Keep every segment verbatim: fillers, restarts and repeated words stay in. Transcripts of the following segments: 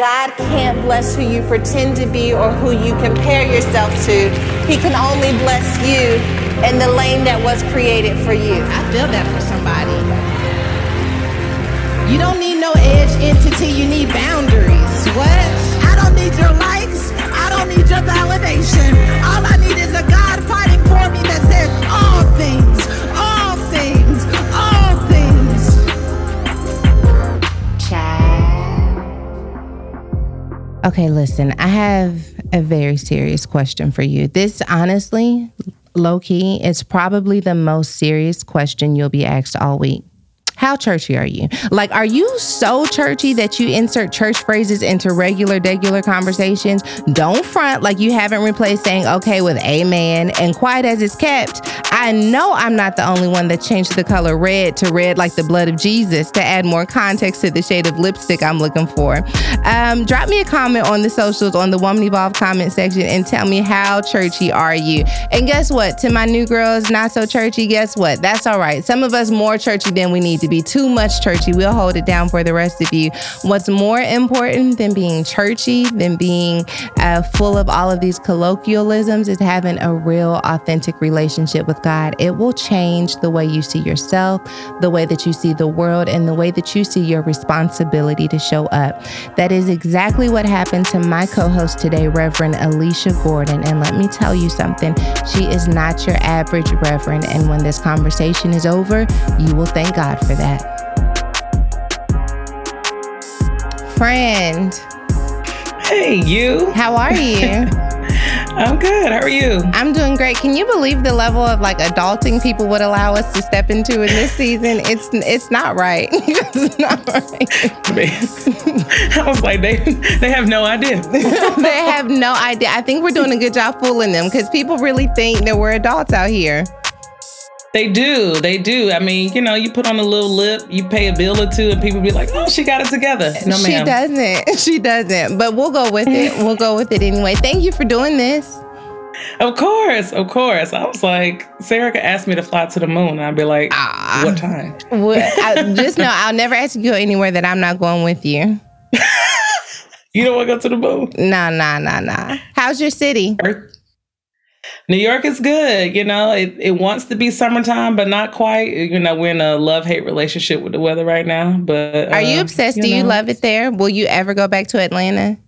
God can't bless who you pretend to be or who you compare yourself to. He can only bless you in the lane that was created for you. I feel that for somebody. You don't need no edge entity, you need boundaries. What? I don't need your likes. I don't need your validation. All I need is a God fighting for me that says all things, all things, all things. Child. Okay, listen, I have a very serious question for you. This, honestly, low-key, is probably the most serious question you'll be asked all week. How churchy are you? Like, are you so churchy that you insert church phrases into regular, regular conversations? Don't front like you haven't replaced saying okay with amen and quiet as it's kept. I know I'm not the only one that changed the color red to red like the blood of Jesus to add more context to the shade of lipstick I'm looking for. Um, drop me a comment on the socials on the Woman Evolved comment section and tell me how churchy are you? And guess what? To my new girls, not so churchy, guess what? That's all right. Some of us more churchy than we need to be. Too much churchy. We'll hold it down for the rest of you. What's more important than being churchy, than being uh, full of all of these colloquialisms, is having a real, authentic relationship with God. It will change the way you see yourself, the way that you see the world, and the way that you see your responsibility to show up. That is exactly what happened to my co-host today, Reverend Alicia Gordon. And let me tell you something, she is not your average reverend. And when this conversation is over, you will thank God for that. Friend. Hey, you. How are you? I'm good. How are you? I'm doing great. Can you believe the level of like adulting people would allow us to step into in this season? It's it's not right. It's not right. I was like, they they have no idea. They have no idea. I think we're doing a good job fooling them because people really think that we're adults out here. They do. They do. I mean, you know, you put on a little lip, you pay a bill or two, and people be like, oh, she got it together. No, ma'am. She doesn't. She doesn't. But we'll go with it. We'll go with it anyway. Thank you for doing this. Of course. Of course. I was like, Sarah could ask me to fly to the moon. And I'd be like, ah, what time? Well, I, just know I'll never ask you anywhere that I'm not going with you. You don't want to go to the moon? Nah, nah, nah, nah. How's your city? Earth. New York is good. You know, it, it wants to be summertime, but not quite. You know, we're in a love-hate relationship with the weather right now. But are you uh, obsessed? You Do know. You love it there? Will you ever go back to Atlanta?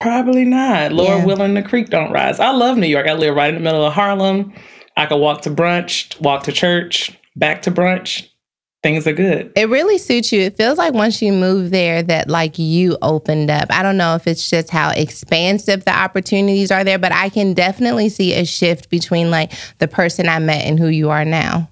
Probably not. Lord yeah. willing, the creek don't rise. I love New York. I live right in the middle of Harlem. I could walk to brunch, walk to church, back to brunch. Things are good. It really suits you. It feels like once you move there that like you opened up. I don't know if it's just how expansive the opportunities are there, but I can definitely see a shift between like the person I met and who you are now.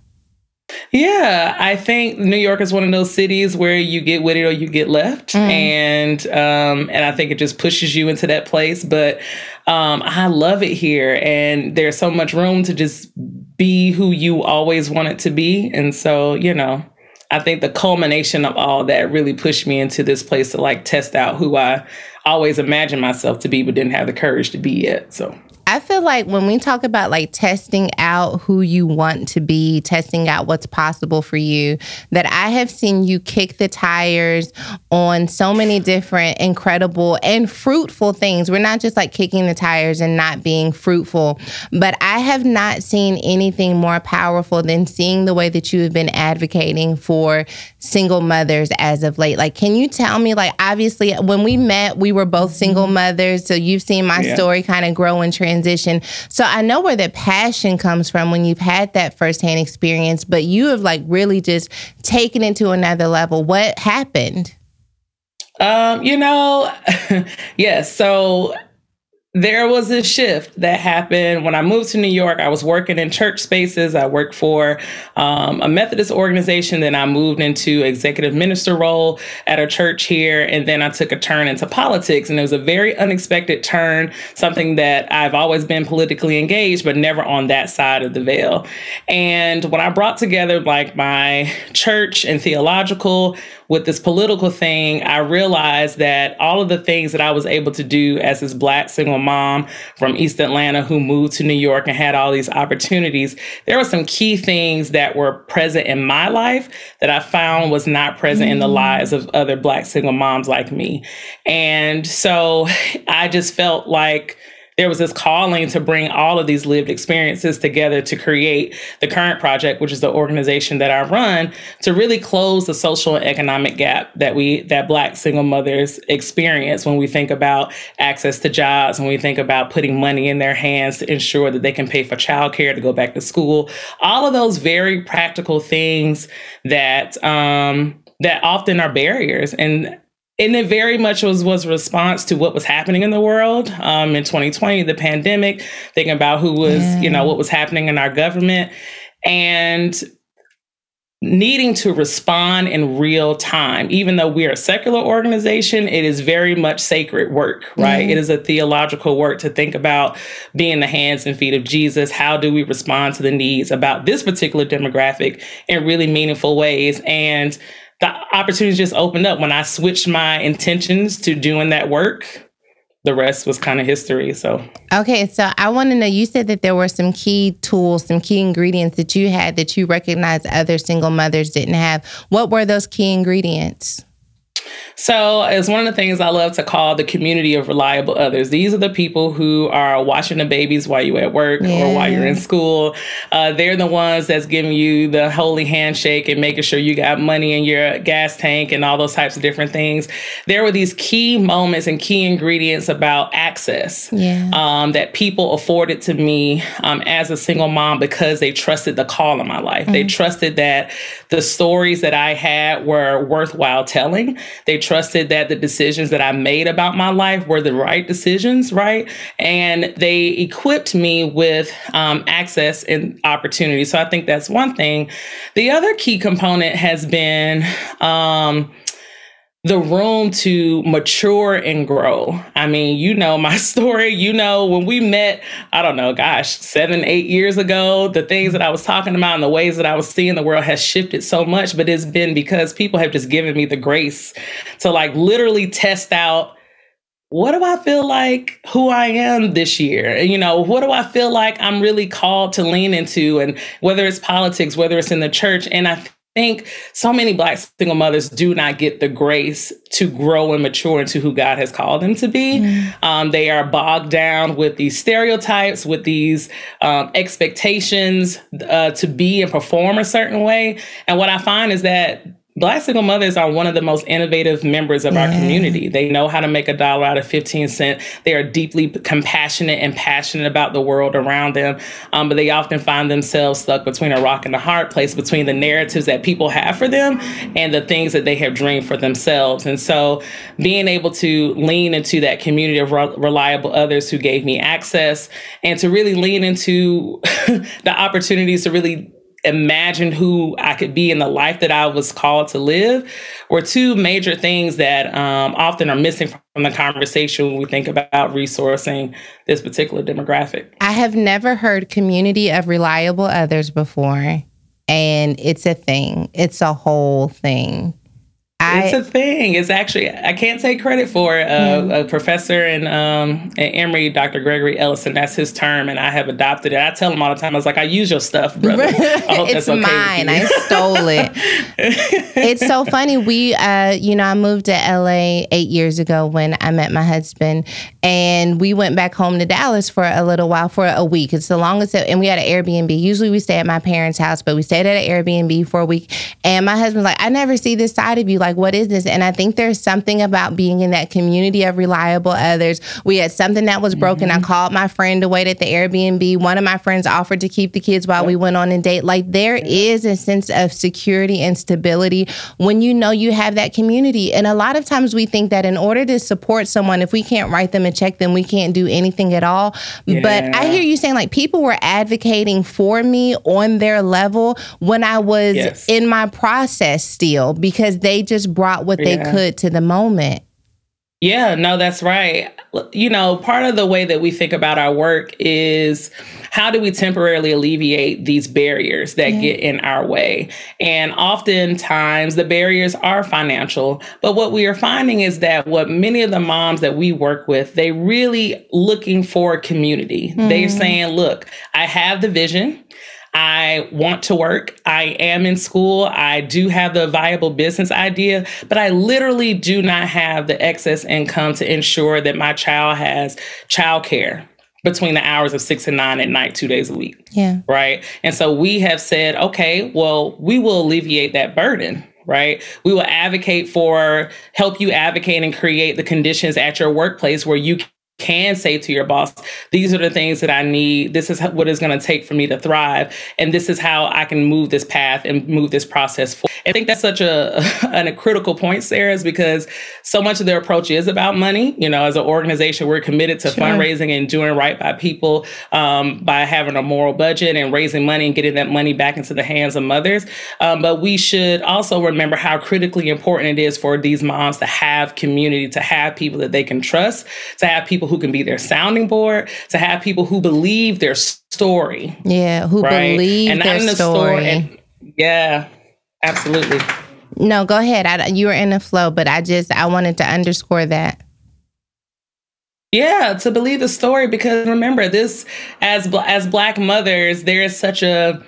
Yeah, I think New York is one of those cities where you get with it or you get left. Mm. And um, and I think it just pushes you into that place. But um, I love it here. And there's so much room to just be who you always wanted to be. And so, you know. I think the culmination of all that really pushed me into this place to like test out who I always imagined myself to be, but didn't have the courage to be yet. So I feel like when we talk about like testing out who you want to be, testing out what's possible for you, that I have seen you kick the tires on so many different incredible and fruitful things. We're not just like kicking the tires and not being fruitful, but I have not seen anything more powerful than seeing the way that you have been advocating for single mothers as of late. Like, can you tell me, like, obviously when we met, we were both single mothers. So you've seen my yeah. story kind of grow and transition. Transition. So I know where the passion comes from when you've had that firsthand experience, but you have like really just taken it to another level. What happened? Um, you know, yeah, so there was a shift that happened when I moved to New York. I was working in church spaces. I worked for um, a Methodist organization. Then I moved into executive minister role at a church here. And then I took a turn into politics. And it was a very unexpected turn, something that I've always been politically engaged, but never on that side of the veil. And when I brought together like my church and theological with this political thing, I realized that all of the things that I was able to do as this Black single mom from East Atlanta who moved to New York and had all these opportunities, there were some key things that were present in my life that I found was not present mm. in the lives of other Black single moms like me. And so I just felt like there was this calling to bring all of these lived experiences together to create the current project, which is the organization that I run, to really close the social and economic gap that we that Black single mothers experience when we think about access to jobs, when we think about putting money in their hands to ensure that they can pay for childcare, to go back to school, all of those very practical things that um, that often are barriers. And And it very much was was a response to what was happening in the world um, in twenty twenty, the pandemic, thinking about who was, yeah. you know, what was happening in our government and needing to respond in real time. Even though we're a secular organization, it is very much sacred work, right? Mm-hmm. It is a theological work to think about being the hands and feet of Jesus. How do we respond to the needs about this particular demographic in really meaningful ways? And the opportunities just opened up when I switched my intentions to doing that work. The rest was kind of history. So, okay. So I want to know, you said that there were some key tools, some key ingredients that you had that you recognized other single mothers didn't have. What were those key ingredients? So it's one of the things I love to call the community of reliable others. These are the people who are watching the babies while you're at work yeah. or while you're in school. Uh, they're the ones that's giving you the holy handshake and making sure you got money in your gas tank and all those types of different things. There were these key moments and key ingredients about access yeah. um, that people afforded to me um, as a single mom because they trusted the call in my life. Mm-hmm. They trusted that the stories that I had were worthwhile telling. They trusted that the decisions that I made about my life were the right decisions, right? And they equipped me with um, access and opportunity. So I think that's one thing. The other key component has been um, the room to mature and grow. I mean, you know my story. You know, when we met, I don't know, gosh, seven, eight years ago, the things that I was talking about and the ways that I was seeing the world has shifted so much, but it's been because people have just given me the grace to like literally test out, what do I feel like who I am this year? You know, what do I feel like I'm really called to lean into? And whether it's politics, whether it's in the church, and I th- I think so many Black single mothers do not get the grace to grow and mature into who God has called them to be. Mm. Um, they are bogged down with these stereotypes, with these um, expectations uh, to be and perform a certain way. And what I find is that Black single mothers are one of the most innovative members of yeah. our community. They know how to make a dollar out of fifteen cents. They are deeply compassionate and passionate about the world around them. Um, but they often find themselves stuck between a rock and a hard place, between the narratives that people have for them and the things that they have dreamed for themselves. And so being able to lean into that community of re- reliable others who gave me access, and to really lean into the opportunities to really imagine who I could be in the life that I was called to live, were two major things that um, often are missing from the conversation when we think about resourcing this particular demographic. I have never heard community of reliable others before, and it's a thing. It's a whole thing. I, it's a thing. It's actually, I can't take credit for it. Uh, mm. A professor in, um, in Emory, Doctor Gregory Ellison, that's his term, and I have adopted it. I tell him all the time, I was like, I use your stuff, brother. I hope it's that's okay mine. I stole it. It's so funny. We, uh, you know, I moved to L A eight years ago when I met my husband, and we went back home to Dallas for a little while, for a week. It's the longest, and we had an Airbnb. Usually we stay at my parents' house, but we stayed at an Airbnb for a week, and my husband's like, I never see this side of you. Like, what is this? And I think there's something about being in that community of reliable others. We had something that was broken. Mm-hmm. I called my friend to wait at the Airbnb. One of my friends offered to keep the kids while yep. we went on a date. Like, there yep. is a sense of security and stability when you know you have that community. And a lot of times we think that in order to support someone, if we can't write them a check, then we can't do anything at all. Yeah. But I hear you saying, like, people were advocating for me on their level when I was yes. in my process still, because they just brought what yeah. they could to the moment. Yeah, no, that's right. You know, part of the way that we think about our work is how do we temporarily alleviate these barriers that yeah. get in our way? And oftentimes the barriers are financial. But what we are finding is that what many of the moms that we work with, they really looking for community. Mm-hmm. They're saying, look, I have the vision. I want to work. I am in school. I do have the viable business idea, but I literally do not have the excess income to ensure that my child has childcare between the hours of six and nine at night, two days a week. Yeah. Right. And so we have said, okay, well, we will alleviate that burden. Right. We will advocate for, help you advocate and create the conditions at your workplace where you can can say to your boss, these are the things that I need. This is what it's going to take for me to thrive. And this is how I can move this path and move this process forward. I think that's such a, an, a critical point, Sarah, is because so much of their approach is about money. You know, as an organization, we're committed to sure. fundraising and doing right by people um, by having a moral budget and raising money and getting that money back into the hands of mothers. Um, but we should also remember how critically important it is for these moms to have community, to have people that they can trust, to have people who can be their sounding board, to have people who believe their story. Yeah, who right? believe and their the story. And, yeah, absolutely. No, go ahead. I, you were in the flow, but I just, I wanted to underscore that. Yeah, to believe the story, because remember this, as as Black mothers, there is such a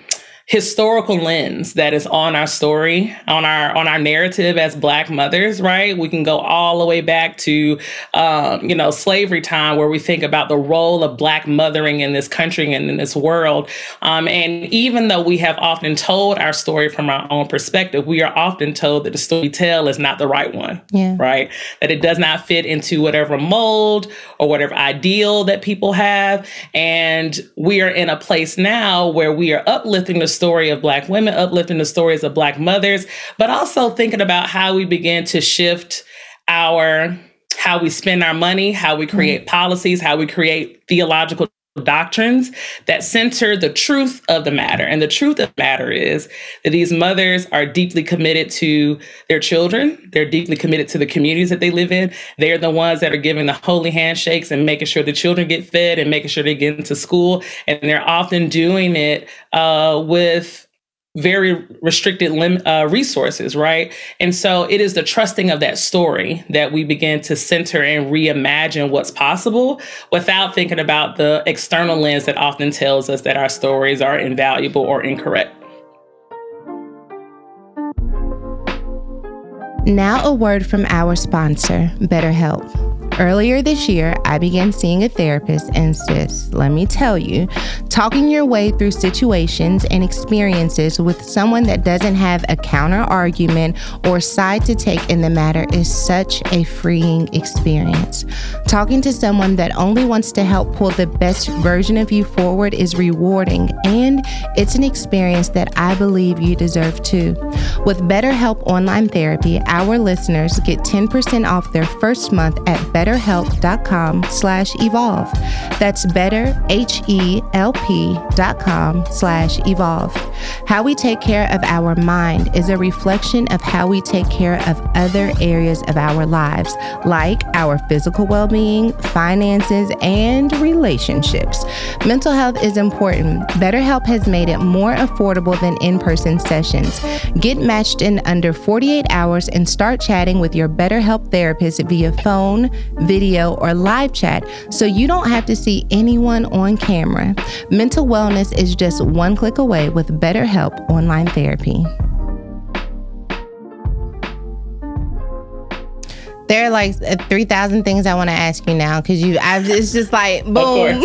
historical lens that is on our story, on our on our narrative as Black mothers, right? We can go all the way back to, um, you know, slavery time, where we think about the role of Black mothering in this country and in this world. Um, and even though we have often told our story from our own perspective, we are often told that the story we tell is not the right one, yeah. right? That it does not fit into whatever mold or whatever ideal that people have. And we are in a place now where we are uplifting the story of Black women, uplifting the stories of Black mothers, but also thinking about how we begin to shift our, how we spend our money, how we create mm-hmm. policies, how we create theological doctrines that center the truth of the matter. And the truth of the matter is that these mothers are deeply committed to their children. They're deeply committed to the communities that they live in. They're the ones that are giving the holy handshakes and making sure the children get fed and making sure they get into school. And they're often doing it uh, with very restricted lim- uh, resources, right? And so it is the trusting of that story that we begin to center and reimagine what's possible without thinking about the external lens that often tells us that our stories are invaluable or incorrect. Now a word from our sponsor, BetterHelp. Earlier this year, I began seeing a therapist, and sis, let me tell you, talking your way through situations and experiences with someone that doesn't have a counter argument or side to take in the matter is such a freeing experience. Talking to someone that only wants to help pull the best version of you forward is rewarding, and it's an experience that I believe you deserve too. With BetterHelp Online Therapy, our listeners get ten percent off their first month at BetterHelp. BetterHelp.com slash evolve. That's better, H-E-L-P dot com slash evolve. How we take care of our mind is a reflection of how we take care of other areas of our lives, like our physical well-being, finances, and relationships. Mental health is important. BetterHelp has made it more affordable than in-person sessions. Get matched in under forty-eight hours and start chatting with your BetterHelp therapist via phone, video, or live chat, so you don't have to see anyone on camera. Mental wellness is just one click away with BetterHelp Online Therapy. There are like three thousand things I want to ask you now, because you, I, it's just like, boom,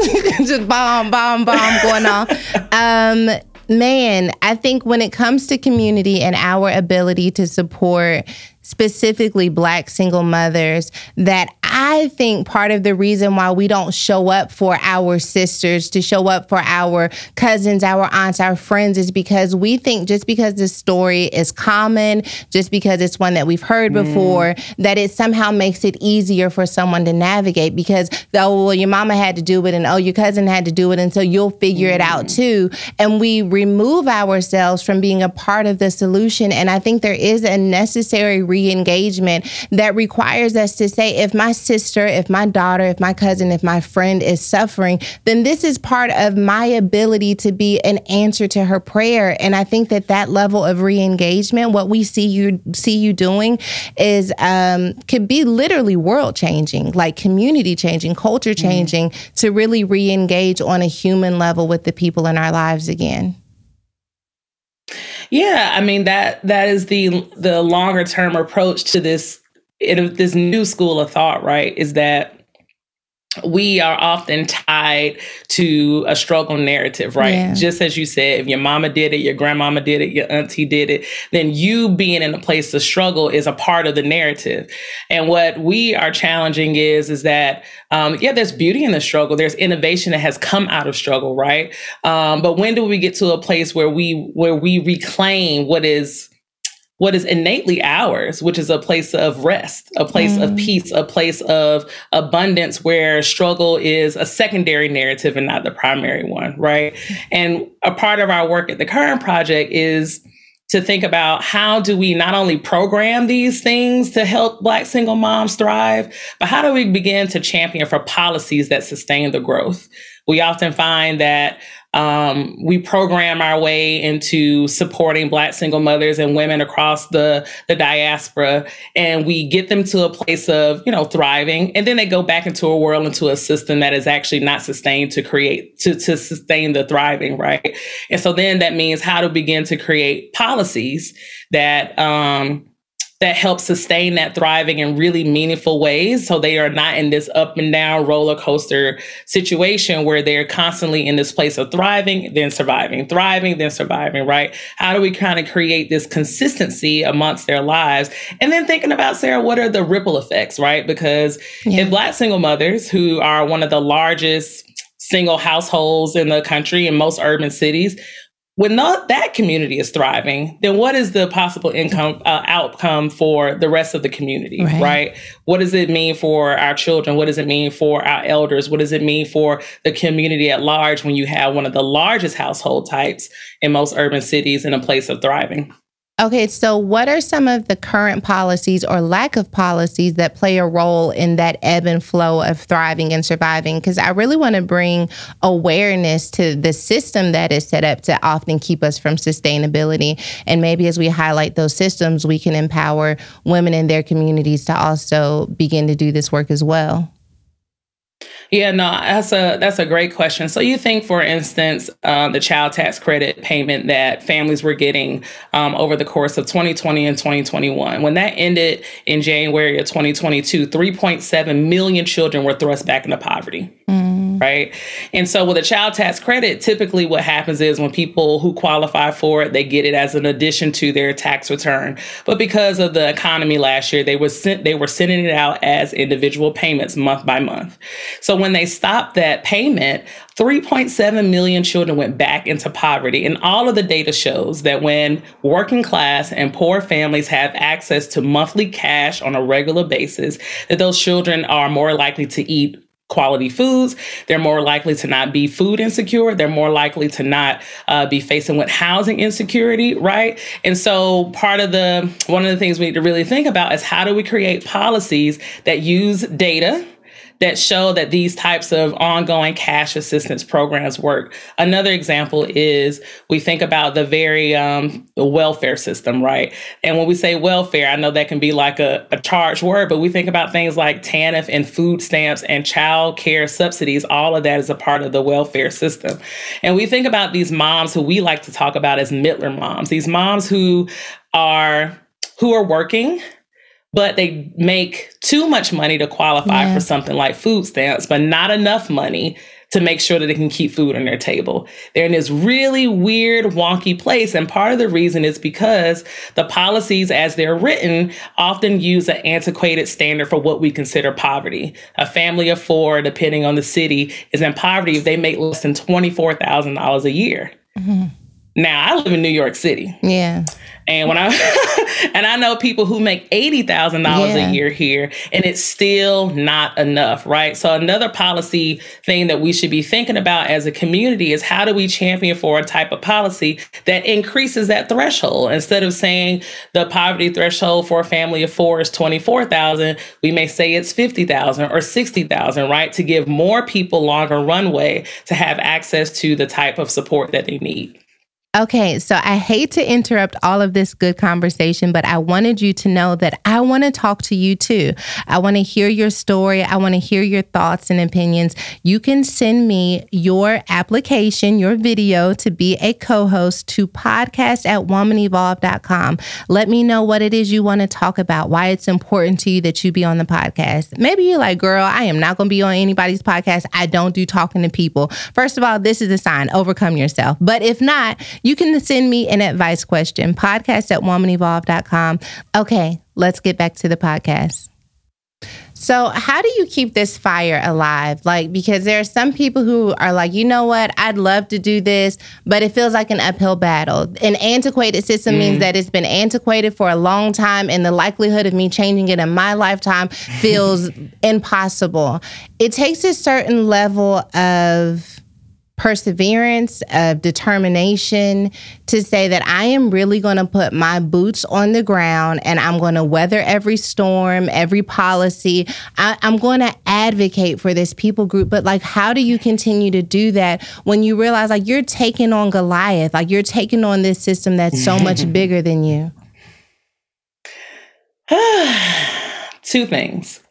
just bomb, bomb, bomb going off. Um, man, I think when it comes to community and our ability to support specifically Black single mothers, that I think part of the reason why we don't show up for our sisters, to show up for our cousins, our aunts, our friends, is because we think just because this story is common, just because it's one that we've heard before, mm. that it somehow makes it easier for someone to navigate, because, oh, well, your mama had to do it, and oh, your cousin had to do it, and so you'll figure mm. it out too. And we remove ourselves from being a part of the solution. And I think there is a necessary re-engagement that requires us to say, if my sister, if my daughter, if my cousin, if my friend is suffering, then this is part of my ability to be an answer to her prayer. And I think that that level of re-engagement, what we see you see you doing, is um, could be literally world changing, like community changing, culture changing, mm-hmm. to really re-engage on a human level with the people in our lives again. Yeah, I mean, that that is the the longer term approach to this it, this new school of thought, right? Is that we are often tied to a struggle narrative, right? Yeah. Just as you said, if your mama did it, your grandmama did it, your auntie did it, then you being in a place of struggle is a part of the narrative. And what we are challenging is, is that, um, yeah, there's beauty in the struggle. There's innovation that has come out of struggle, right? Um, but when do we get to a place where we, where we reclaim what is what is innately ours, which is a place of rest, a place mm. of peace, a place of abundance, where struggle is a secondary narrative and not the primary one, right? And a part of our work at the Current Project is to think about how do we not only program these things to help Black single moms thrive, but how do we begin to champion for policies that sustain the growth? We often find that Um, we program our way into supporting Black single mothers and women across the, the diaspora, and we get them to a place of, you know, thriving. And then they go back into a world, into a system that is actually not sustained to create, to, to sustain the thriving, right? And so then that means how to begin to create policies that, um, that help sustain that thriving in really meaningful ways, so they are not in this up and down roller coaster situation where they're constantly in this place of thriving, then surviving, thriving, then surviving, right? How do we kind of create this consistency amongst their lives? And then thinking about, Sarah, what are the ripple effects, right? Because yeah. if Black single mothers, who are one of the largest single households in the country in most urban cities, when not that community is thriving, then what is the possible income uh, outcome for the rest of the community, right. right? What does it mean for our children? What does it mean for our elders? What does it mean for the community at large when you have one of the largest household types in most urban cities in a place of thriving? Okay, so what are some of the current policies or lack of policies that play a role in that ebb and flow of thriving and surviving? Because I really want to bring awareness to the system that is set up to often keep us from sustainability. And maybe as we highlight those systems, we can empower women in their communities to also begin to do this work as well. Yeah, no, that's a that's a great question. So you think, for instance, uh, the child tax credit payment that families were getting um, over the course of twenty twenty and twenty twenty-one, when that ended in January of twenty twenty-two, three point seven million children were thrust back into poverty. Mm. Right. And so with a child tax credit, typically what happens is when people who qualify for it, they get it as an addition to their tax return. But because of the economy last year, they were sent they were sending it out as individual payments month by month. So when they stopped that payment, three point seven million children went back into poverty. And all of the data shows that when working class and poor families have access to monthly cash on a regular basis, that those children are more likely to eat quality foods. They're more likely to not be food insecure. They're more likely to not uh, be facing with housing insecurity, right? And so part of the, one of the things we need to really think about is how do we create policies that use data that show that these types of ongoing cash assistance programs work. Another example is we think about the very um, welfare system, right? And when we say welfare, I know that can be like a, a charged word, but we think about things like T A N F and food stamps and child care subsidies. All of that is a part of the welfare system. And we think about these moms who we like to talk about as Midler moms, these moms who are who are working, but they make too much money to qualify yeah. for something like food stamps, but not enough money to make sure that they can keep food on their table. They're in this really weird, wonky place. And part of the reason is because the policies as they're written often use an antiquated standard for what we consider poverty. A family of four, depending on the city, is in poverty if they make less than twenty-four thousand dollars a year. Mm-hmm. Now, I live in New York City. Yeah. And when I and I know people who make eighty thousand dollars yeah. a year here, and it's still not enough, right? So another policy thing that we should be thinking about as a community is how do we champion for a type of policy that increases that threshold? Instead of saying the poverty threshold for a family of four is twenty-four thousand dollars, we may say it's fifty thousand dollars or sixty thousand dollars, right? To give more people longer runway to have access to the type of support that they need. Okay, so I hate to interrupt all of this good conversation, but I wanted you to know that I want to talk to you too. I want to hear your story. I want to hear your thoughts and opinions. You can send me your application, your video to be a co-host to podcast at woman evolve dot com. Let me know what it is you want to talk about, why it's important to you that you be on the podcast. Maybe you're like, girl, I am not going to be on anybody's podcast. I don't do talking to people. First of all, this is a sign, overcome yourself. But if not, you can send me an advice question, podcast at woman evolve dot com. Okay, let's get back to the podcast. So how do you keep this fire alive? Like, because there are some people who are like, you know what, I'd love to do this, but it feels like an uphill battle. An antiquated system mm. means that it's been antiquated for a long time, and the likelihood of me changing it in my lifetime feels impossible. It takes a certain level of perseverance, of determination to say that I am really going to put my boots on the ground and I'm going to weather every storm, every policy. I, I'm going to advocate for this people group. But like, how do you continue to do that when you realize like you're taking on Goliath, like you're taking on this system that's so much bigger than you? Two things.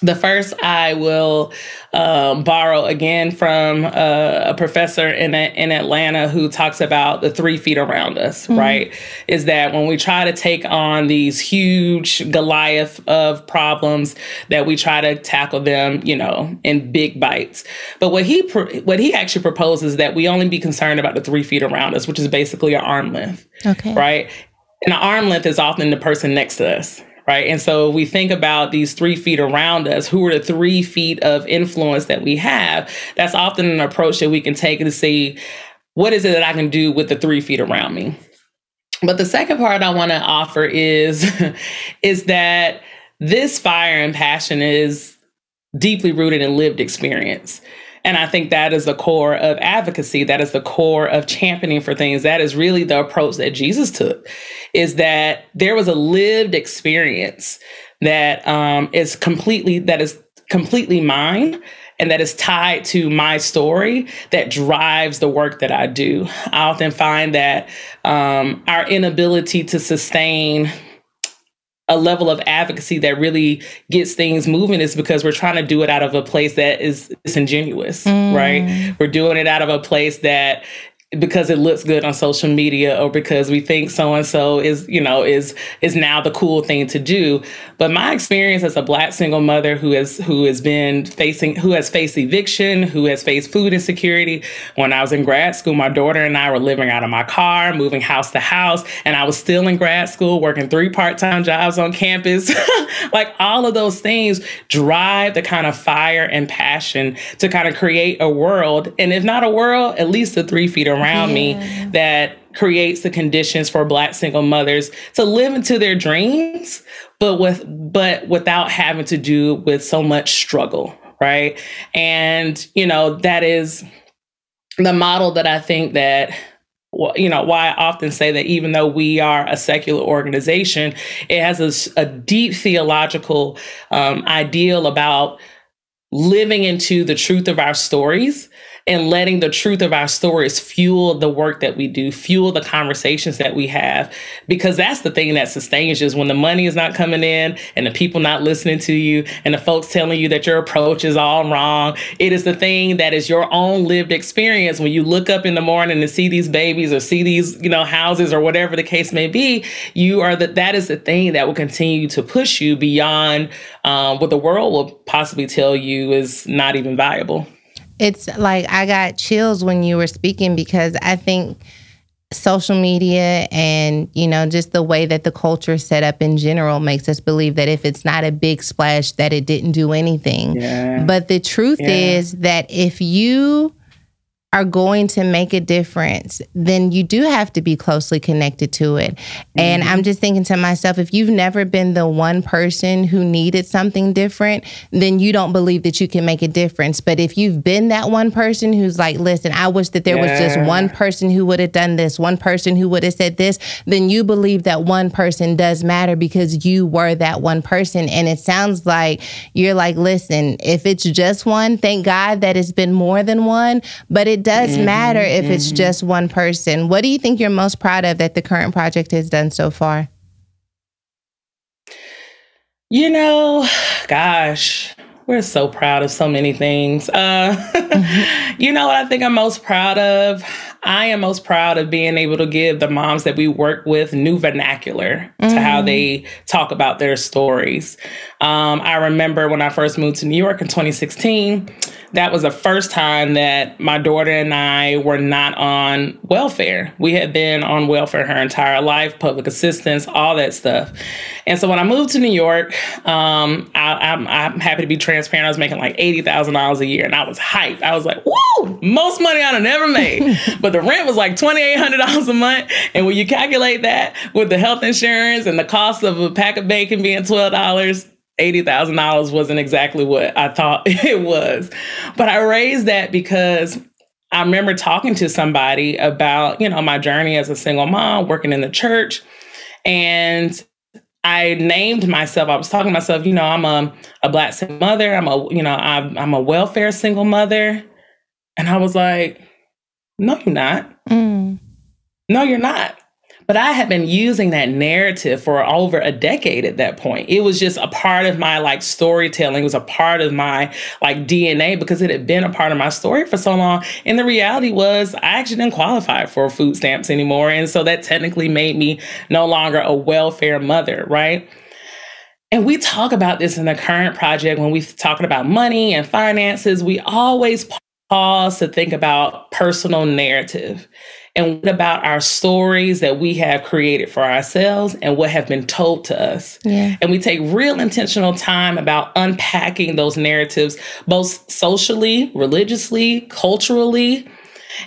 The first, I will um, borrow again from uh, a professor in a, in Atlanta who talks about the three feet around us, mm-hmm. right? Is that when we try to take on these huge Goliath of problems, that we try to tackle them, you know, in big bites. But what he pr- what he actually proposes is that we only be concerned about the three feet around us, which is basically an arm length, okay, right? And an arm length is often the person next to us. Right. And so we think about these three feet around us, who are the three feet of influence that we have. That's often an approach that we can take to see what is it that I can do with the three feet around me. But the second part I want to offer is, is that this fire and passion is deeply rooted in lived experience. And I think that is the core of advocacy. That is the core of championing for things. That is really the approach that Jesus took, is that there was a lived experience that um, is completely that is completely mine, and that is tied to my story that drives the work that I do. I often find that um, our inability to sustain a level of advocacy that really gets things moving is because we're trying to do it out of a place that is disingenuous, mm. right? We're doing it out of a place that because it looks good on social media or because we think so-and-so is, you know, is, is now the cool thing to do. But my experience as a Black single mother who has, who has been facing, who has faced eviction, who has faced food insecurity. When I was in grad school, my daughter and I were living out of my car, moving house to house. And I was still in grad school, working three part-time jobs on campus. Like all of those things drive the kind of fire and passion to kind of create a world. And if not a world, at least the three feet around around yeah. me that creates the conditions for Black single mothers to live into their dreams, but with but without having to do with so much struggle, right? And, you know, that is the model that I think that, you know, why I often say that even though we are a secular organization, it has a, a deep theological um, ideal about living into the truth of our stories and letting the truth of our stories fuel the work that we do, fuel the conversations that we have, because that's the thing that sustains you is when the money is not coming in and the people not listening to you and the folks telling you that your approach is all wrong. It is the thing that is your own lived experience. When you look up in the morning and see these babies or see these, you know, houses or whatever the case may be, you are the, that is the thing that will continue to push you beyond um, what the world will possibly tell you is not even viable. it's like I got chills when you were speaking, because I think social media and, you know, just the way that the culture is set up in general makes us believe that if it's not a big splash, that it didn't do anything. Yeah. But the truth yeah. is that if you are going to make a difference, then you do have to be closely connected to it. Mm-hmm. And I'm just thinking to myself, if you've never been the one person who needed something different, then you don't believe that you can make a difference. But if you've been that one person who's like, listen, I wish that there yeah. was just one person who would have done this, one person who would have said this, then you believe that one person does matter because you were that one person. And it sounds like you're like, listen, if it's just one, thank God that it's been more than one, but it It does mm-hmm. matter if mm-hmm. it's just one person. What do you think you're most proud of that the current project has done so far? You know, gosh, we're so proud of so many things. Uh, mm-hmm. You know what I think I'm most proud of? I am most proud of being able to give the moms that we work with new vernacular mm-hmm. to how they talk about their stories. Um, I remember when I first moved to New York in twenty sixteen, that was the first time that my daughter and I were not on welfare. We had been on welfare her entire life, public assistance, all that stuff. And so when I moved to New York, um, I, I'm, I'm happy to be transparent. I was making like eighty thousand dollars a year, and I was hyped. I was like, woo, most money I'd have never made. But the rent was like twenty-eight hundred dollars a month. And when you calculate that with the health insurance and the cost of a pack of bacon being twelve dollars, eighty thousand dollars wasn't exactly what I thought it was. But I raised that because I remember talking to somebody about, you know, my journey as a single mom working in the church. And I named myself, I was talking to myself, you know, I'm a, a Black single mother. I'm a, you know, I'm, I'm a welfare single mother. And I was like, no, you're not. Mm. No, you're not. But I had been using that narrative for over a decade at that point. It was just a part of my like storytelling. It was a part of my like D N A because it had been a part of my story for so long. And the reality was I actually didn't qualify for food stamps anymore. And so that technically made me no longer a welfare mother, right? And we talk about this in the current project when we talk about money and finances. We always pause to think about personal narrative. And what about our stories that we have created for ourselves and what have been told to us? Yeah. And we take real intentional time about unpacking those narratives, both socially, religiously, culturally.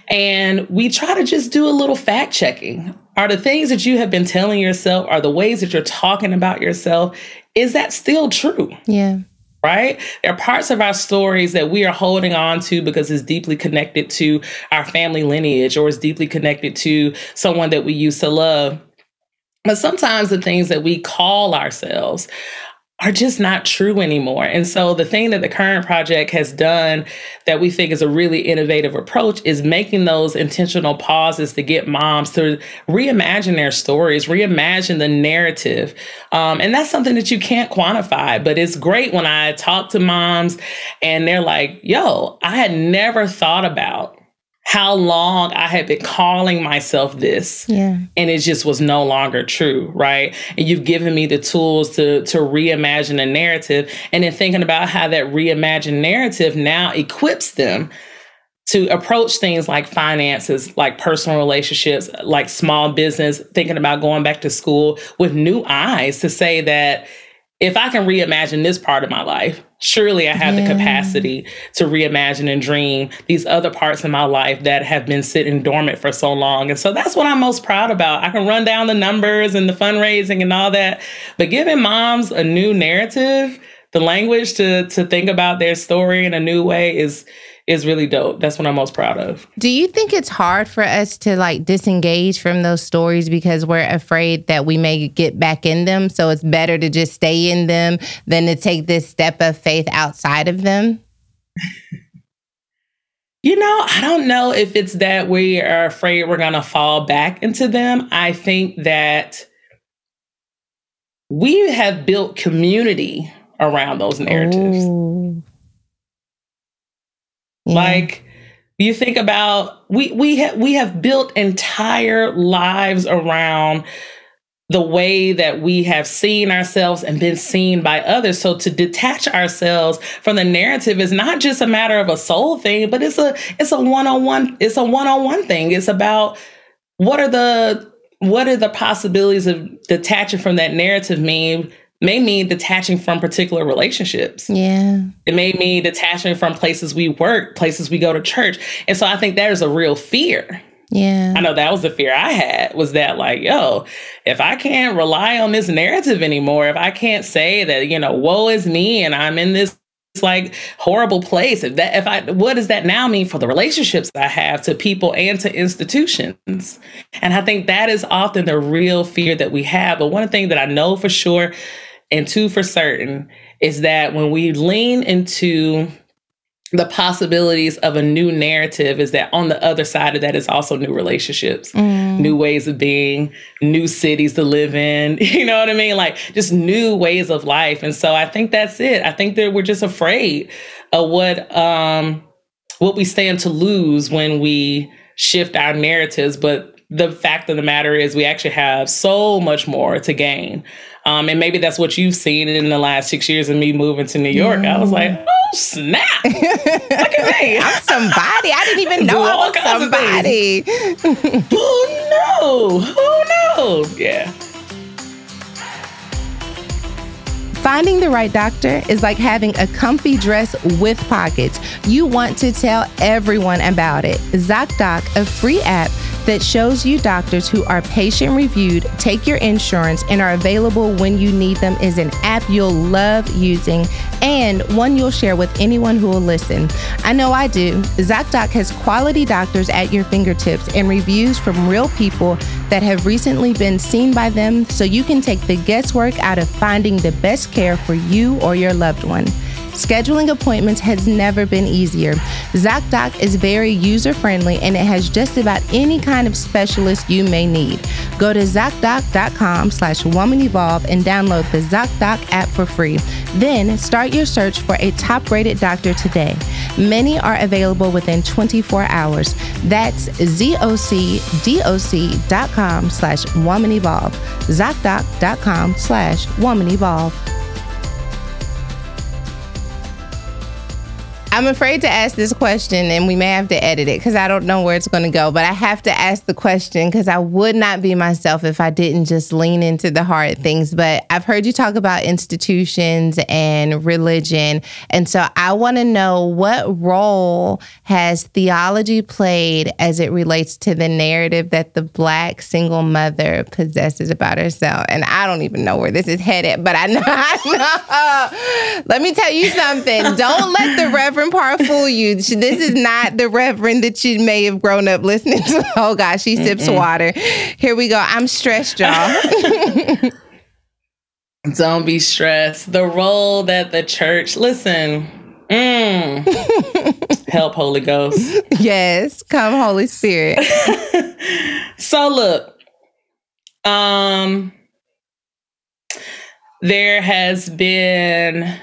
And we try to just do a little fact checking. Are the things that you have been telling yourself, are the ways that you're talking about yourself, is that still true? Yeah. Right? There are parts of our stories that we are holding on to because it's deeply connected to our family lineage or it's deeply connected to someone that we used to love. But sometimes the things that we call ourselves are just not true anymore. And so the thing that the current project has done that we think is a really innovative approach is making those intentional pauses to get moms to reimagine their stories, reimagine the narrative. Um, and that's something that you can't quantify, but it's great when I talk to moms and they're like, yo, I had never thought about how long I had been calling myself this, yeah. and it just was no longer true, right? And you've given me the tools to to reimagine a narrative, and then thinking about how that reimagined narrative now equips them to approach things like finances, like personal relationships, like small business, thinking about going back to school with new eyes to say that if I can reimagine this part of my life, surely I have yeah. the capacity to reimagine and dream these other parts of my life that have been sitting dormant for so long. And so that's what I'm most proud about. I can run down the numbers and the fundraising and all that, but giving moms a new narrative, the language to to think about their story in a new way is is really dope. That's what I'm most proud of. Do you think it's hard for us to like disengage from those stories because we're afraid that we may get back in them? So it's better to just stay in them than to take this step of faith outside of them? You know, I don't know if it's that we are afraid we're going to fall back into them. I think that we have built community around those narratives. Ooh. Yeah. Like you think about, we we ha- we have built entire lives around the way that we have seen ourselves and been seen by others. So to detach ourselves from the narrative is not just a matter of a soul thing, but it's a it's a one-on-one, it's a one-on-one thing. It's about what are the what are the possibilities of detaching from that narrative mean may mean detaching from particular relationships. Yeah. It may mean detaching from places we work, places we go to church. And so I think there is a real fear. Yeah. I know that was the fear I had, was that like, yo, if I can't rely on this narrative anymore, if I can't say that, you know, woe is me and I'm in this like horrible place, if that, if I, what does that now mean for the relationships I have to people and to institutions? And I think that is often the real fear that we have. But one thing that I know for sure and two for certain is that when we lean into the possibilities of a new narrative, is that on the other side of that is also new relationships, mm. new ways of being, new cities to live in, you know what I mean? Like just new ways of life. And so I think that's it. I think that we're just afraid of what, um, what we stand to lose when we shift our narratives. But the fact of the matter is we actually have so much more to gain. Um, and maybe that's what you've seen in the last six years of me moving to New York. Mm. I was like, oh, snap. Look at me. I'm somebody. I didn't even know I was somebody. Who knew? Who knew? Yeah. Finding the right doctor is like having a comfy dress with pockets. You want to tell everyone about it. ZocDoc, a free app that shows you doctors who are patient-reviewed, take your insurance, and are available when you need them, is an app you'll love using and one you'll share with anyone who will listen. I know I do. ZocDoc has quality doctors at your fingertips and reviews from real people that have recently been seen by them, so you can take the guesswork out of finding the best care for you or your loved one. Scheduling appointments has never been easier. ZocDoc is very user-friendly and it has just about any kind of specialist you may need. Go to ZocDoc.com slash Woman Evolve and download the ZocDoc app for free. Then start your search for a top-rated doctor today. Many are available within twenty-four hours. That's ZocDoc.com slash Woman Evolve. ZocDoc.com slash Woman Evolve. I'm afraid to ask this question, and we may have to edit it because I don't know where it's going to go, but I have to ask the question because I would not be myself if I didn't just lean into the hard things. But I've heard you talk about institutions and religion, and so I want to know, what role has theology played as it relates to the narrative that the Black single mother possesses about herself? And I don't even know where this is headed, but I know. I know. Let me tell you something. Don't let the Reverend Part fool you. This is not the Reverend that you may have grown up listening to. Oh gosh, she sips Mm-mm. water. Here we go. I'm stressed, y'all. Don't be stressed. The role that the church, listen, mm. help Holy Ghost. Yes, come Holy Spirit. So look, um, there has been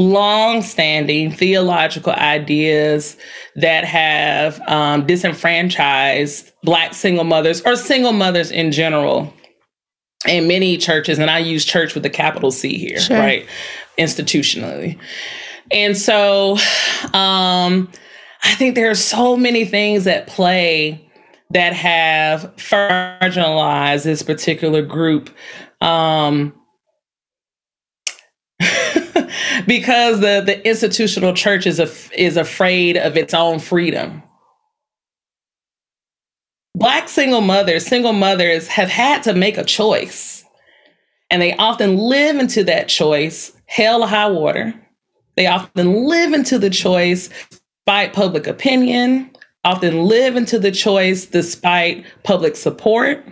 long-standing theological ideas that have um, disenfranchised Black single mothers or single mothers in general in many churches. And I use church with a capital C here, sure. Right? Institutionally. And so um, I think there are so many things at play that have marginalized this particular group. Um Because the, the institutional church is af- is afraid of its own freedom. Black single mothers, single mothers have had to make a choice. And they often live into that choice, hell or high water. They often live into the choice despite public opinion, often live into the choice despite public support.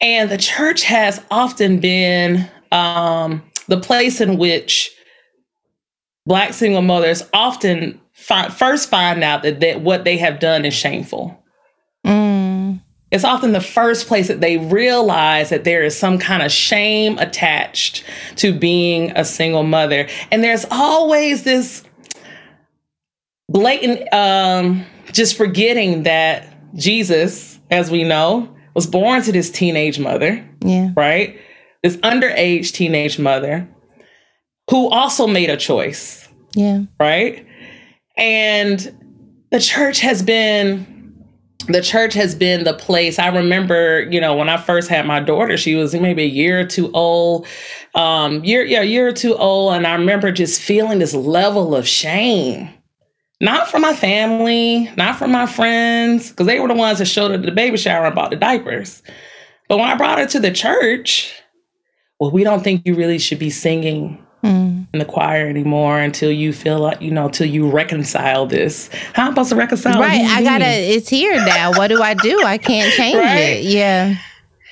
And the church has often been um, the place in which Black single mothers often fi- first find out that, that what they have done is shameful. Mm. It's often the first place that they realize that there is some kind of shame attached to being a single mother. And there's always this blatant, um, just forgetting that Jesus, as we know, was born to this teenage mother. Yeah. Right? This underage teenage mother who also made a choice. Yeah. Right? And the church has been the church has been the place. I remember, you know, when I first had my daughter, she was maybe a year or two old, um, year, yeah, year or two old. And I remember just feeling this level of shame, not from my family, not from my friends, because they were the ones that showed up to the baby shower and bought the diapers. But when I brought her to the church, well, we don't think you really should be singing mm. in the choir anymore until you feel like, you know, till you reconcile this. How am I supposed to reconcile? Right. I gotta, it's here now. What do I do? I can't change right? it. Yeah.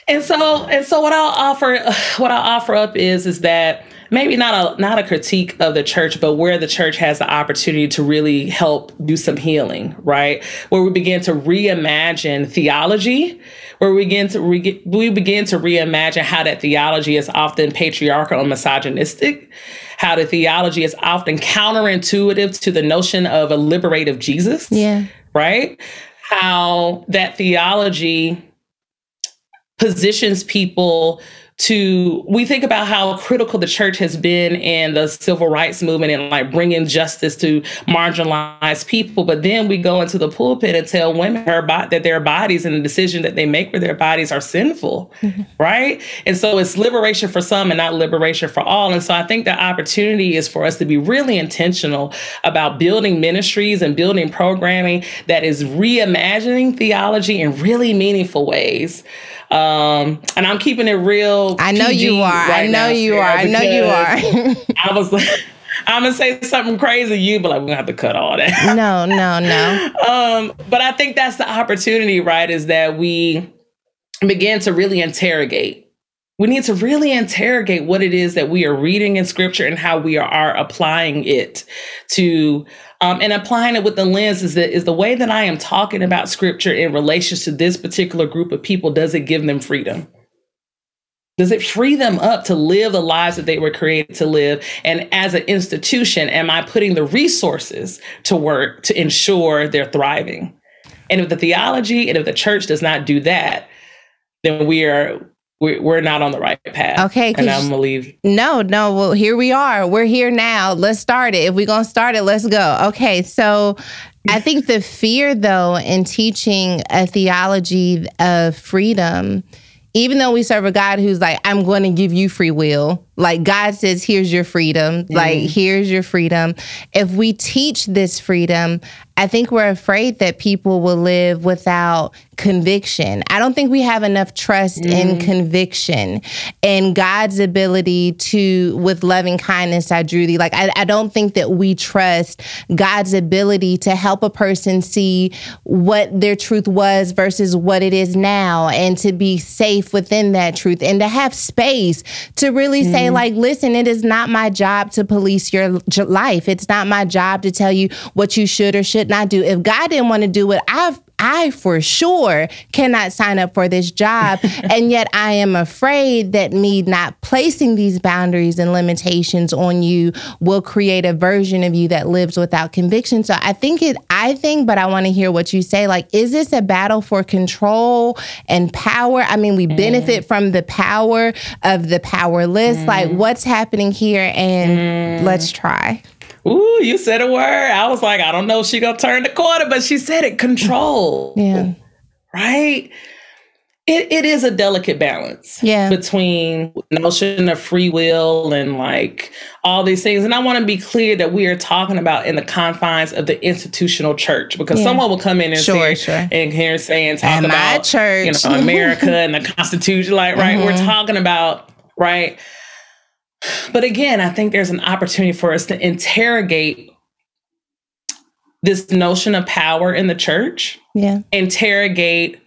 And so, and so what I'll offer, what I'll offer up is, is that maybe not a, not a critique of the church, but where the church has the opportunity to really help do some healing, right? Where we begin to reimagine theology, where we begin to re- we begin to reimagine how that theology is often patriarchal and misogynistic, how the theology is often counterintuitive to the notion of a liberative Jesus, yeah, right? How that theology positions people to, we think about how critical the church has been in the civil rights movement and like bringing justice to marginalized people. But then we go into the pulpit and tell women her bo- that their bodies and the decision that they make with their bodies are sinful. Mm-hmm. Right. And so it's liberation for some and not liberation for all. And so I think the opportunity is for us to be really intentional about building ministries and building programming that is reimagining theology in really meaningful ways. Um, and I'm keeping it real. I know P G you are. Right I know you are. I know you are. I was like, I'm going to say something crazy to you, but like, we're going to have to cut all that. No, no, no. Um, but I think that's the opportunity, right? Is that we begin to really interrogate. We need to really interrogate what it is that we are reading in scripture and how we are, are applying it to, um, and applying it with the lens is that is the way that I am talking about scripture in relation to this particular group of people. Does it give them freedom? Does it free them up to live the lives that they were created to live? And as an institution, am I putting the resources to work to ensure they're thriving? And if the theology and if the church does not do that, then we are... we're not on the right path. Okay. And I'm going to leave. No, no. Well, here we are. We're here now. Let's start it. If we're going to start it, let's go. Okay. So I think the fear, though, in teaching a theology of freedom, even though we serve a God who's like, I'm going to give you free will. Like God says, here's your freedom. Mm-hmm. Like, here's your freedom. If we teach this freedom, I think we're afraid that people will live without conviction. I don't think we have enough trust mm-hmm. in conviction and God's ability to, with loving kindness, I drew thee. Like, I, I don't think that we trust God's ability to help a person see what their truth was versus what it is now and to be safe within that truth and to have space to really mm-hmm. say, like, listen, it is not my job to police your life. It's not my job to tell you what you should or should not do. If God didn't want to do it, I've I for sure cannot sign up for this job. And yet I am afraid that me not placing these boundaries and limitations on you will create a version of you that lives without conviction. So I think it, I think, but I want to hear what you say. Like, is this a battle for control and power? I mean, we benefit mm. from the power of the powerless. Mm. Like, what's happening here? And mm. let's try. Ooh, you said a word. I was like, I don't know if she gonna turn the corner, but she said it, control. Yeah. Right? It it is a delicate balance yeah. between the notion of free will and like all these things. And I want to be clear that we are talking about in the confines of the institutional church, because yeah. someone will come in and sure, say, sure. and hear saying, talk and about church. You know, America and the Constitution, like, right? Mm-hmm. We're talking about, right? But again, I think there's an opportunity for us to interrogate this notion of power in the church. Yeah. Interrogate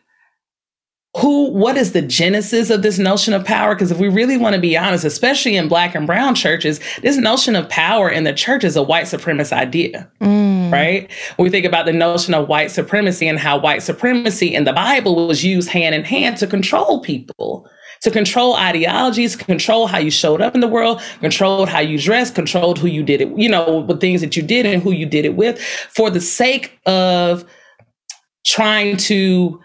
who, what is the genesis of this notion of power? Because if we really want to be honest, especially in Black and brown churches, this notion of power in the church is a white supremacist idea. Mm. Right? When we think about the notion of white supremacy and how white supremacy in the Bible was used hand in hand to control people. To control ideologies, control how you showed up in the world, controlled how you dressed, controlled who you did it, you know, the things that you did and who you did it with, for the sake of trying to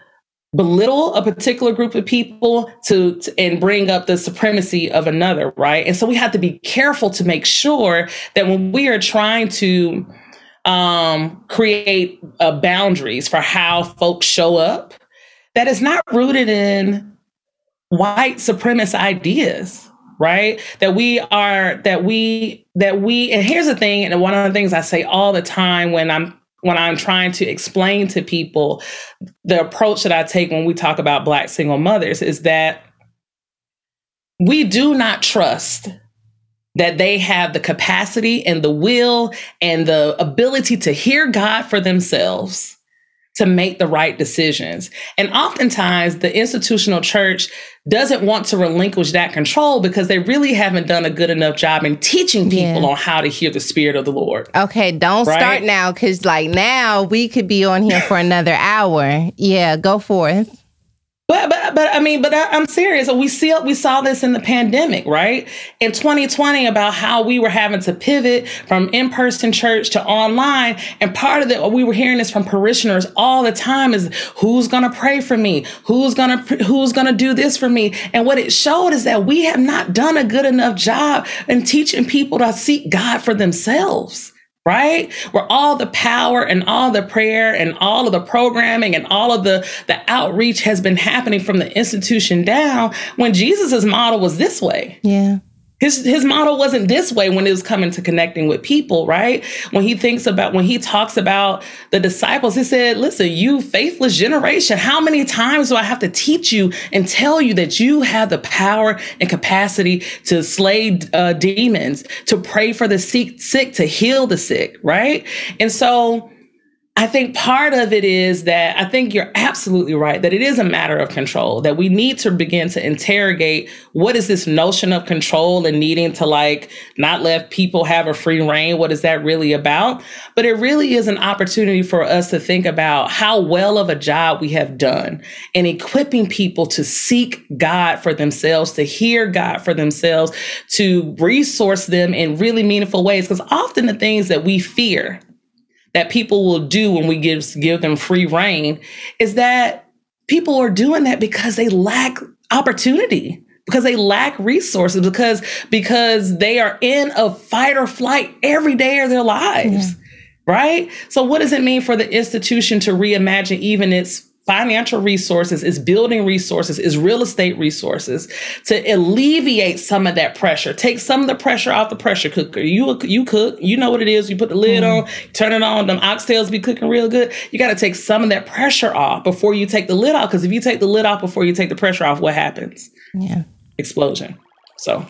belittle a particular group of people to, to and bring up the supremacy of another, right? And so we have to be careful to make sure that when we are trying to um, create uh, boundaries for how folks show up, that it's not rooted in white supremacist ideas, right? That we are, that we, that we, and here's the thing, and one of the things I say all the time when I'm when I'm trying to explain to people the approach that I take when we talk about Black single mothers is that we do not trust that they have the capacity and the will and the ability to hear God for themselves to make the right decisions. And oftentimes the institutional church doesn't want to relinquish that control because they really haven't done a good enough job in teaching people yeah. on how to hear the Spirit of the Lord. Okay, don't right? start now, because like now we could be on here for another hour. Yeah, go forth. But, but, but I mean, but I, I'm serious. We see, we saw this in the pandemic, right? In twenty twenty, about how we were having to pivot from in-person church to online. And part of that, we were hearing this from parishioners all the time is, who's going to pray for me? Who's going to, who's going to do this for me? And what it showed is that we have not done a good enough job in teaching people to seek God for themselves. Right? Where all the power and all the prayer and all of the programming and all of the, the outreach has been happening from the institution down, when Jesus's model was this way. Yeah. His, his model wasn't this way when it was coming to connecting with people, right? When he thinks about, when he talks about the disciples, he said, listen, you faithless generation, how many times do I have to teach you and tell you that you have the power and capacity to slay uh, demons, to pray for the sick, sick, to heal the sick, right? And so I think part of it is that I think you're absolutely right, that it is a matter of control, that we need to begin to interrogate what is this notion of control and needing to like not let people have a free rein. What is that really about? But it really is an opportunity for us to think about how well of a job we have done in equipping people to seek God for themselves, to hear God for themselves, to resource them in really meaningful ways. Because often the things that we fear that people will do when we give give them free rein is that people are doing that because they lack opportunity, because they lack resources, because because they are in a fight or flight every day of their lives, mm-hmm. right? So what does it mean for the institution to reimagine even its financial resources, its building resources, its real estate resources to alleviate some of that pressure, take some of the pressure off the pressure cooker. You you cook, you know what it is. You put the lid mm. on, turn it on, them oxtails be cooking real good. You got to take some of that pressure off before you take the lid off. Because if you take the lid off before you take the pressure off, what happens? Yeah. Explosion. So.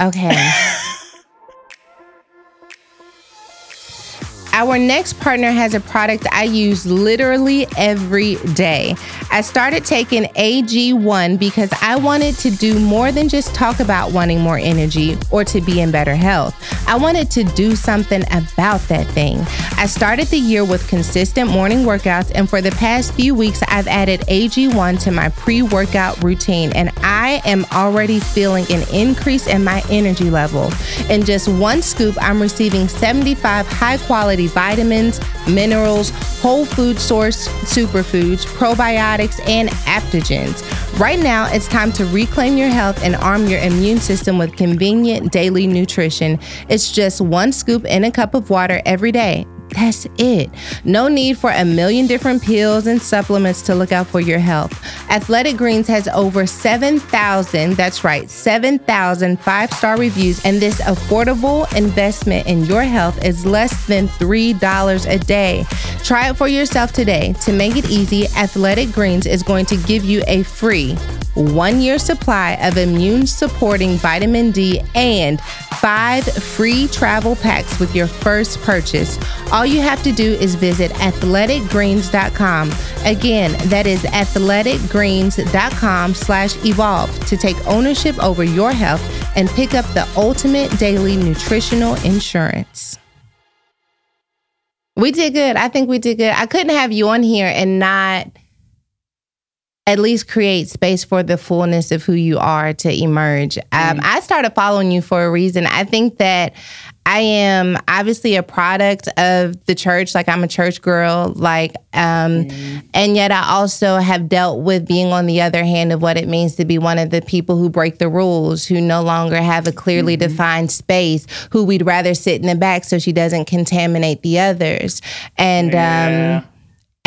Okay. Our next partner has a product I use literally every day. I started taking A G one because I wanted to do more than just talk about wanting more energy or to be in better health. I wanted to do something about that thing. I started the year with consistent morning workouts, and for the past few weeks, I've added A G one to my pre-workout routine, and I am already feeling an increase in my energy level. In just one scoop, I'm receiving seventy-five high-quality vitamins, minerals, whole food source superfoods, probiotics, and adaptogens. Right now, it's time to reclaim your health and arm your immune system with convenient daily nutrition. It's just one scoop in a cup of water every day. That's it. No need for a million different pills and supplements to look out for your health. Athletic Greens has over seven thousand, that's right, seven thousand five-star reviews, and this affordable investment in your health is less than three dollars a day. Try it for yourself today. To make it easy, Athletic Greens is going to give you a free one-year supply of immune-supporting vitamin D and five free travel packs with your first purchase. All you have to do is visit athletic greens dot com. Again, that is athletic greens dot com slash evolve to take ownership over your health and pick up the ultimate daily nutritional insurance. We did good. I think we did good. I couldn't have you on here and not at least create space for the fullness of who you are to emerge. Um, I started following you for a reason. I think that I am obviously a product of the church. Like, I'm a church girl. Like, um, mm. and yet I also have dealt with being on the other hand of what it means to be one of the people who break the rules, who no longer have a clearly mm-hmm. defined space, who we'd rather sit in the back so she doesn't contaminate the others. And, yeah. um,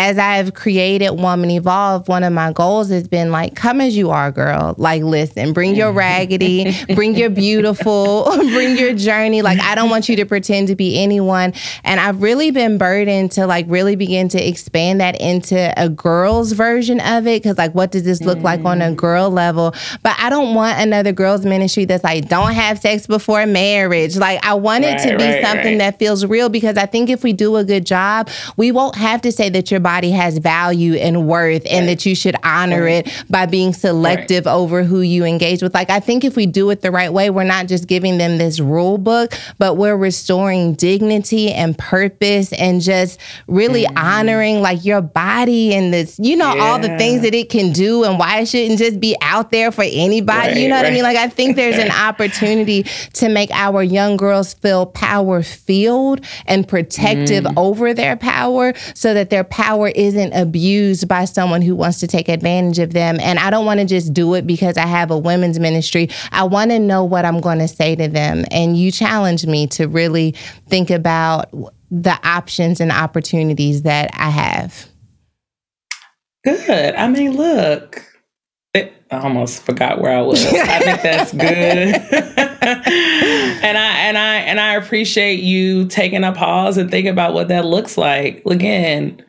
As I've created Woman Evolved, one of my goals has been like, come as you are, girl. Like, listen, bring your raggedy, bring your beautiful, bring your journey. Like, I don't want you to pretend to be anyone. And I've really been burdened to like really begin to expand that into a girl's version of it. Cause like, what does this look like on a girl level? But I don't want another girls ministry that's like, don't have sex before marriage. Like, I want it right, to be right, something right. that feels real, because I think if we do a good job, we won't have to say that your body has value and worth and right. that you should honor right. it by being selective right. over who you engage with. Like, I think if we do it the right way, we're not just giving them this rule book, but we're restoring dignity and purpose and just really mm. honoring like your body and this, you know, yeah. all the things that it can do and why it shouldn't just be out there for anybody. Right, you know right. what I mean? Like, I think there's an opportunity to make our young girls feel power filled and protective mm. over their power, so that their power isn't abused by someone who wants to take advantage of them. And I don't want to just do it because I have a women's ministry. I want to know what I'm going to say to them. And you challenged me to really think about the options and opportunities that I have. Good. I mean, look, it, I almost forgot where I was. I think that's good. and I and I and I appreciate you taking a pause and thinking about what that looks like. Again,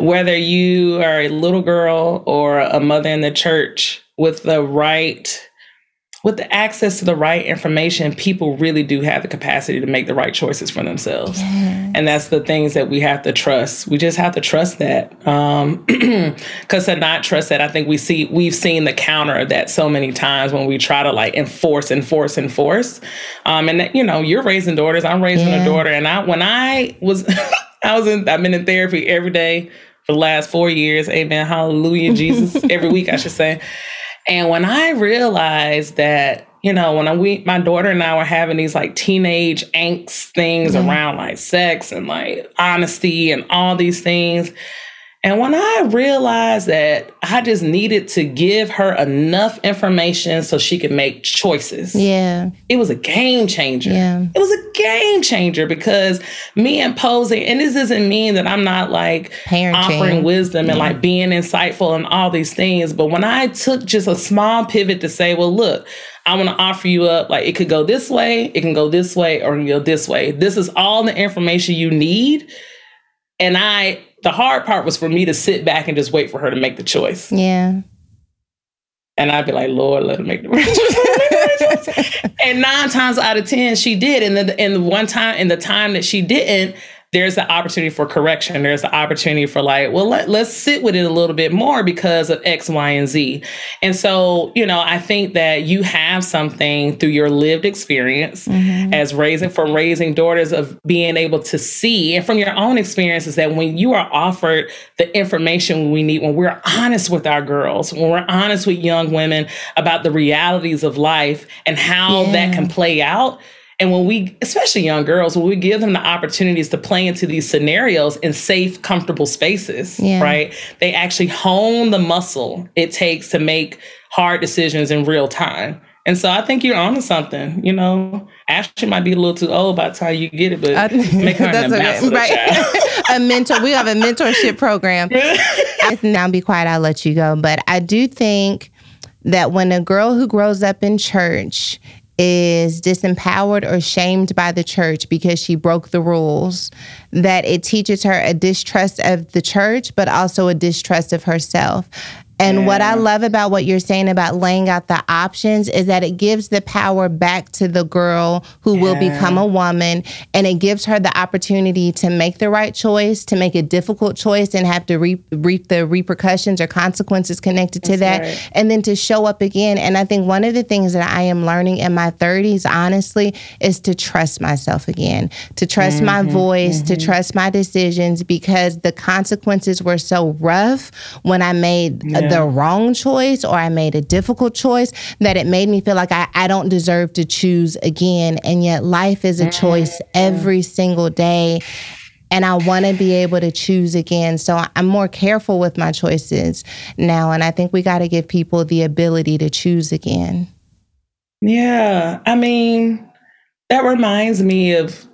whether you are a little girl or a mother in the church, with the right, with the access to the right information, people really do have the capacity to make the right choices for themselves. Yeah. And that's the things that we have to trust. We just have to trust that. Um, 'cause to not trust that, I think we see, we've seen the counter of that so many times when we try to like enforce, enforce, enforce. Um, and that, you know, you're raising daughters, I'm raising yeah. a daughter. And I, when I was... I was in, I've been in therapy every day for the last four years. Amen. Hallelujah, Jesus. Every week, I should say. And when I realized that, you know, when I, we, my daughter and I were having these like teenage angst things mm-hmm. around like sex and like honesty and all these things. And when I realized that I just needed to give her enough information so she could make choices. Yeah. It was a game changer. Yeah. It was a game changer, because me imposing, and this doesn't mean that I'm not like parenting, offering wisdom yeah. and like being insightful and all these things. But when I took just a small pivot to say, well, look, I want to offer you up, like, it could go this way, it can go this way, or it can go this way. This is all the information you need. And I... The hard part was for me to sit back and just wait for her to make the choice. Yeah. And I'd be like, Lord, let her make the right choice. And nine times out of ten, she did. And then, and the one time, in the time that she didn't, there's the opportunity for correction. There's the opportunity for like, well, let, let's sit with it a little bit more because of X, Y, and Z. And so, you know, I think that you have something through your lived experience mm-hmm. as raising, from raising daughters, of being able to see, and from your own experiences, that when you are offered the information we need, when we're honest with our girls, when we're honest with young women about the realities of life and how yeah. that can play out. And when we, especially young girls, when we give them the opportunities to play into these scenarios in safe, comfortable spaces, yeah. right? They actually hone the muscle it takes to make hard decisions in real time. And so I think you're on to something, you know. Ashley might be a little too old by the time you get it, but I, make her an ambassador, right. child. A mentor. We have a mentorship program. Now be quiet, I'll let you go. But I do think that when a girl who grows up in church is disempowered or shamed by the church because she broke the rules, that it teaches her a distrust of the church, but also a distrust of herself. And yeah. what I love about what you're saying about laying out the options is that it gives the power back to the girl who yeah. will become a woman, and it gives her the opportunity to make the right choice, to make a difficult choice and have to reap, reap the repercussions or consequences connected to That's that, right. and then to show up again. And I think one of the things that I am learning in my thirties, honestly, is to trust myself again, to trust mm-hmm. my voice, mm-hmm. to trust my decisions, because the consequences were so rough when I made yeah. a yeah. the wrong choice or I made a difficult choice, that it made me feel like I, I don't deserve to choose again. And yet life is a choice every single day. And I want to be able to choose again. So I'm more careful with my choices now. And I think we got to give people the ability to choose again. Yeah. I mean, that reminds me of,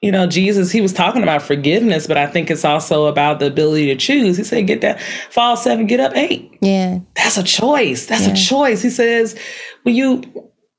you know, Jesus, he was talking about forgiveness, but I think it's also about the ability to choose. He said, get down, fall seven, get up eight. Yeah. That's a choice. That's yeah. a choice. He says, when you,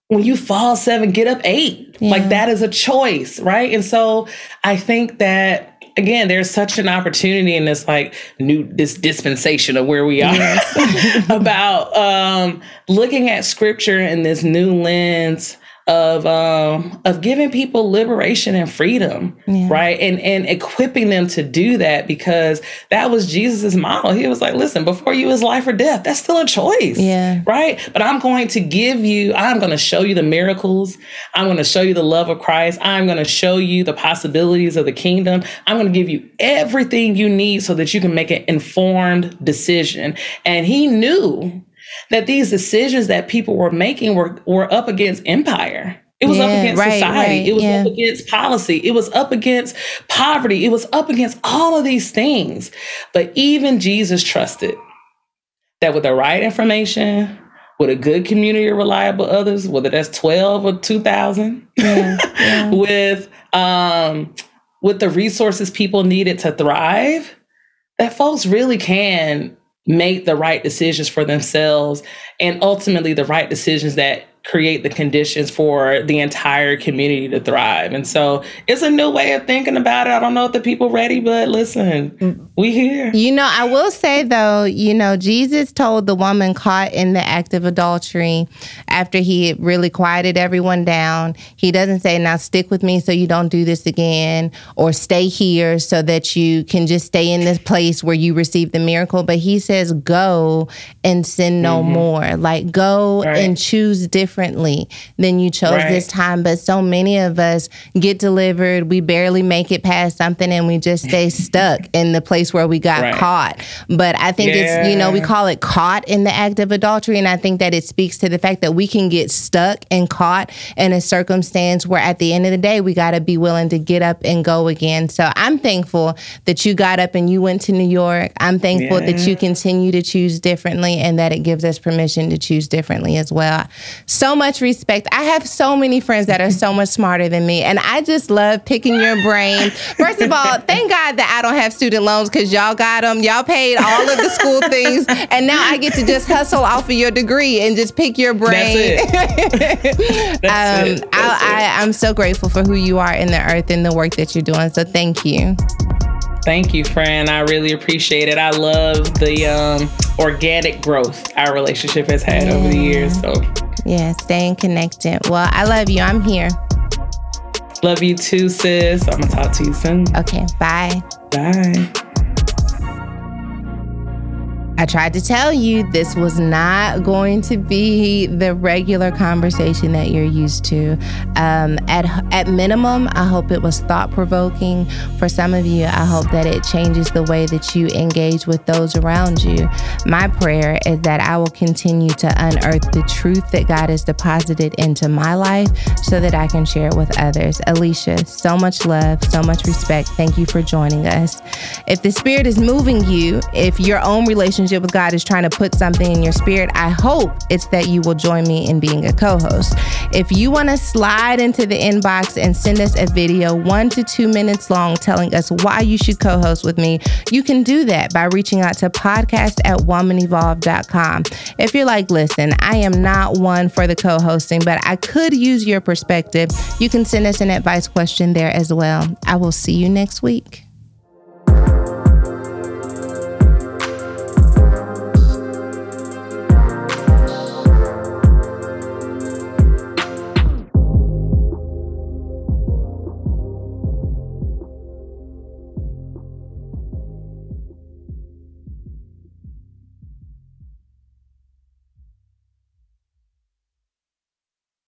when you fall seven, get up eight, yeah. like that is a choice. Right. And so I think that, again, there's such an opportunity in this like new this dispensation of where we are yes. about um, looking at scripture in this new lens of um, of giving people liberation and freedom, yeah. right? And and equipping them to do that, because that was Jesus's model. He was like, listen, before you is life or death. That's still a choice, yeah. right? But I'm going to give you, I'm going to show you the miracles. I'm going to show you the love of Christ. I'm going to show you the possibilities of the kingdom. I'm going to give you everything you need so that you can make an informed decision. And he knew that these decisions that people were making were, were up against empire. It was yeah, up against right, society. Right, it was yeah. up against policy. It was up against poverty. It was up against all of these things. But even Jesus trusted that with the right information, with a good community of reliable others, whether that's twelve or two thousand, yeah, yeah. with, um, with the resources people needed to thrive, that folks really can make the right decisions for themselves, and ultimately the right decisions that create the conditions for the entire community to thrive. And so it's a new way of thinking about it. I don't know if the people ready, but listen, we here. You know, I will say though, you know, Jesus told the woman caught in the act of adultery after he really quieted everyone down. He doesn't say, now stick with me so you don't do this again, or stay here so that you can just stay in this place where you receive the miracle. But he says, go and sin no mm-hmm. more. Like go right. and choose differently. differently than you chose right. this time. But so many of us get delivered, we barely make it past something, and we just stay stuck in the place where we got right. caught. But I think yeah. it's, you know, we call it caught in the act of adultery. And I think that it speaks to the fact that we can get stuck and caught in a circumstance where at the end of the day, we got to be willing to get up and go again. So I'm thankful that you got up and you went to New York. I'm thankful yeah. that you continue to choose differently, and that it gives us permission to choose differently as well. So So much respect. I have so many friends that are so much smarter than me, and I just love picking your brain. First of all, thank God that I don't have student loans, because y'all got them. Y'all paid all of the school things, and now I get to just hustle off of your degree and just pick your brain. That's it. That's um, it. That's I, I, I'm so grateful for who you are in the earth and the work that you're doing. So thank you. Thank you, friend. I really appreciate it. I love the um, organic growth our relationship has had yeah. over the years. So, yeah, staying connected. Well, I love you. I'm here. Love you too, sis. I'm going to talk to you soon. Okay, bye. Bye. I tried to tell you this was not going to be the regular conversation that you're used to. Um, at at minimum, I hope it was thought-provoking for some of you. I hope that it changes the way that you engage with those around you. My prayer is that I will continue to unearth the truth that God has deposited into my life so that I can share it with others. Alicia, so much love, so much respect. Thank you for joining us. If the Spirit is moving you, if your own relationship with God is trying to put something in your spirit, I hope it's that you will join me in being a co-host. If you want to slide into the inbox and send us a video one to two minutes long telling us why you should co-host with me, you can do that by reaching out to podcast at woman evolved dot com. If you're like, listen, I am not one for the co-hosting, but I could use your perspective, you can send us an advice question there as well. I will see you next week.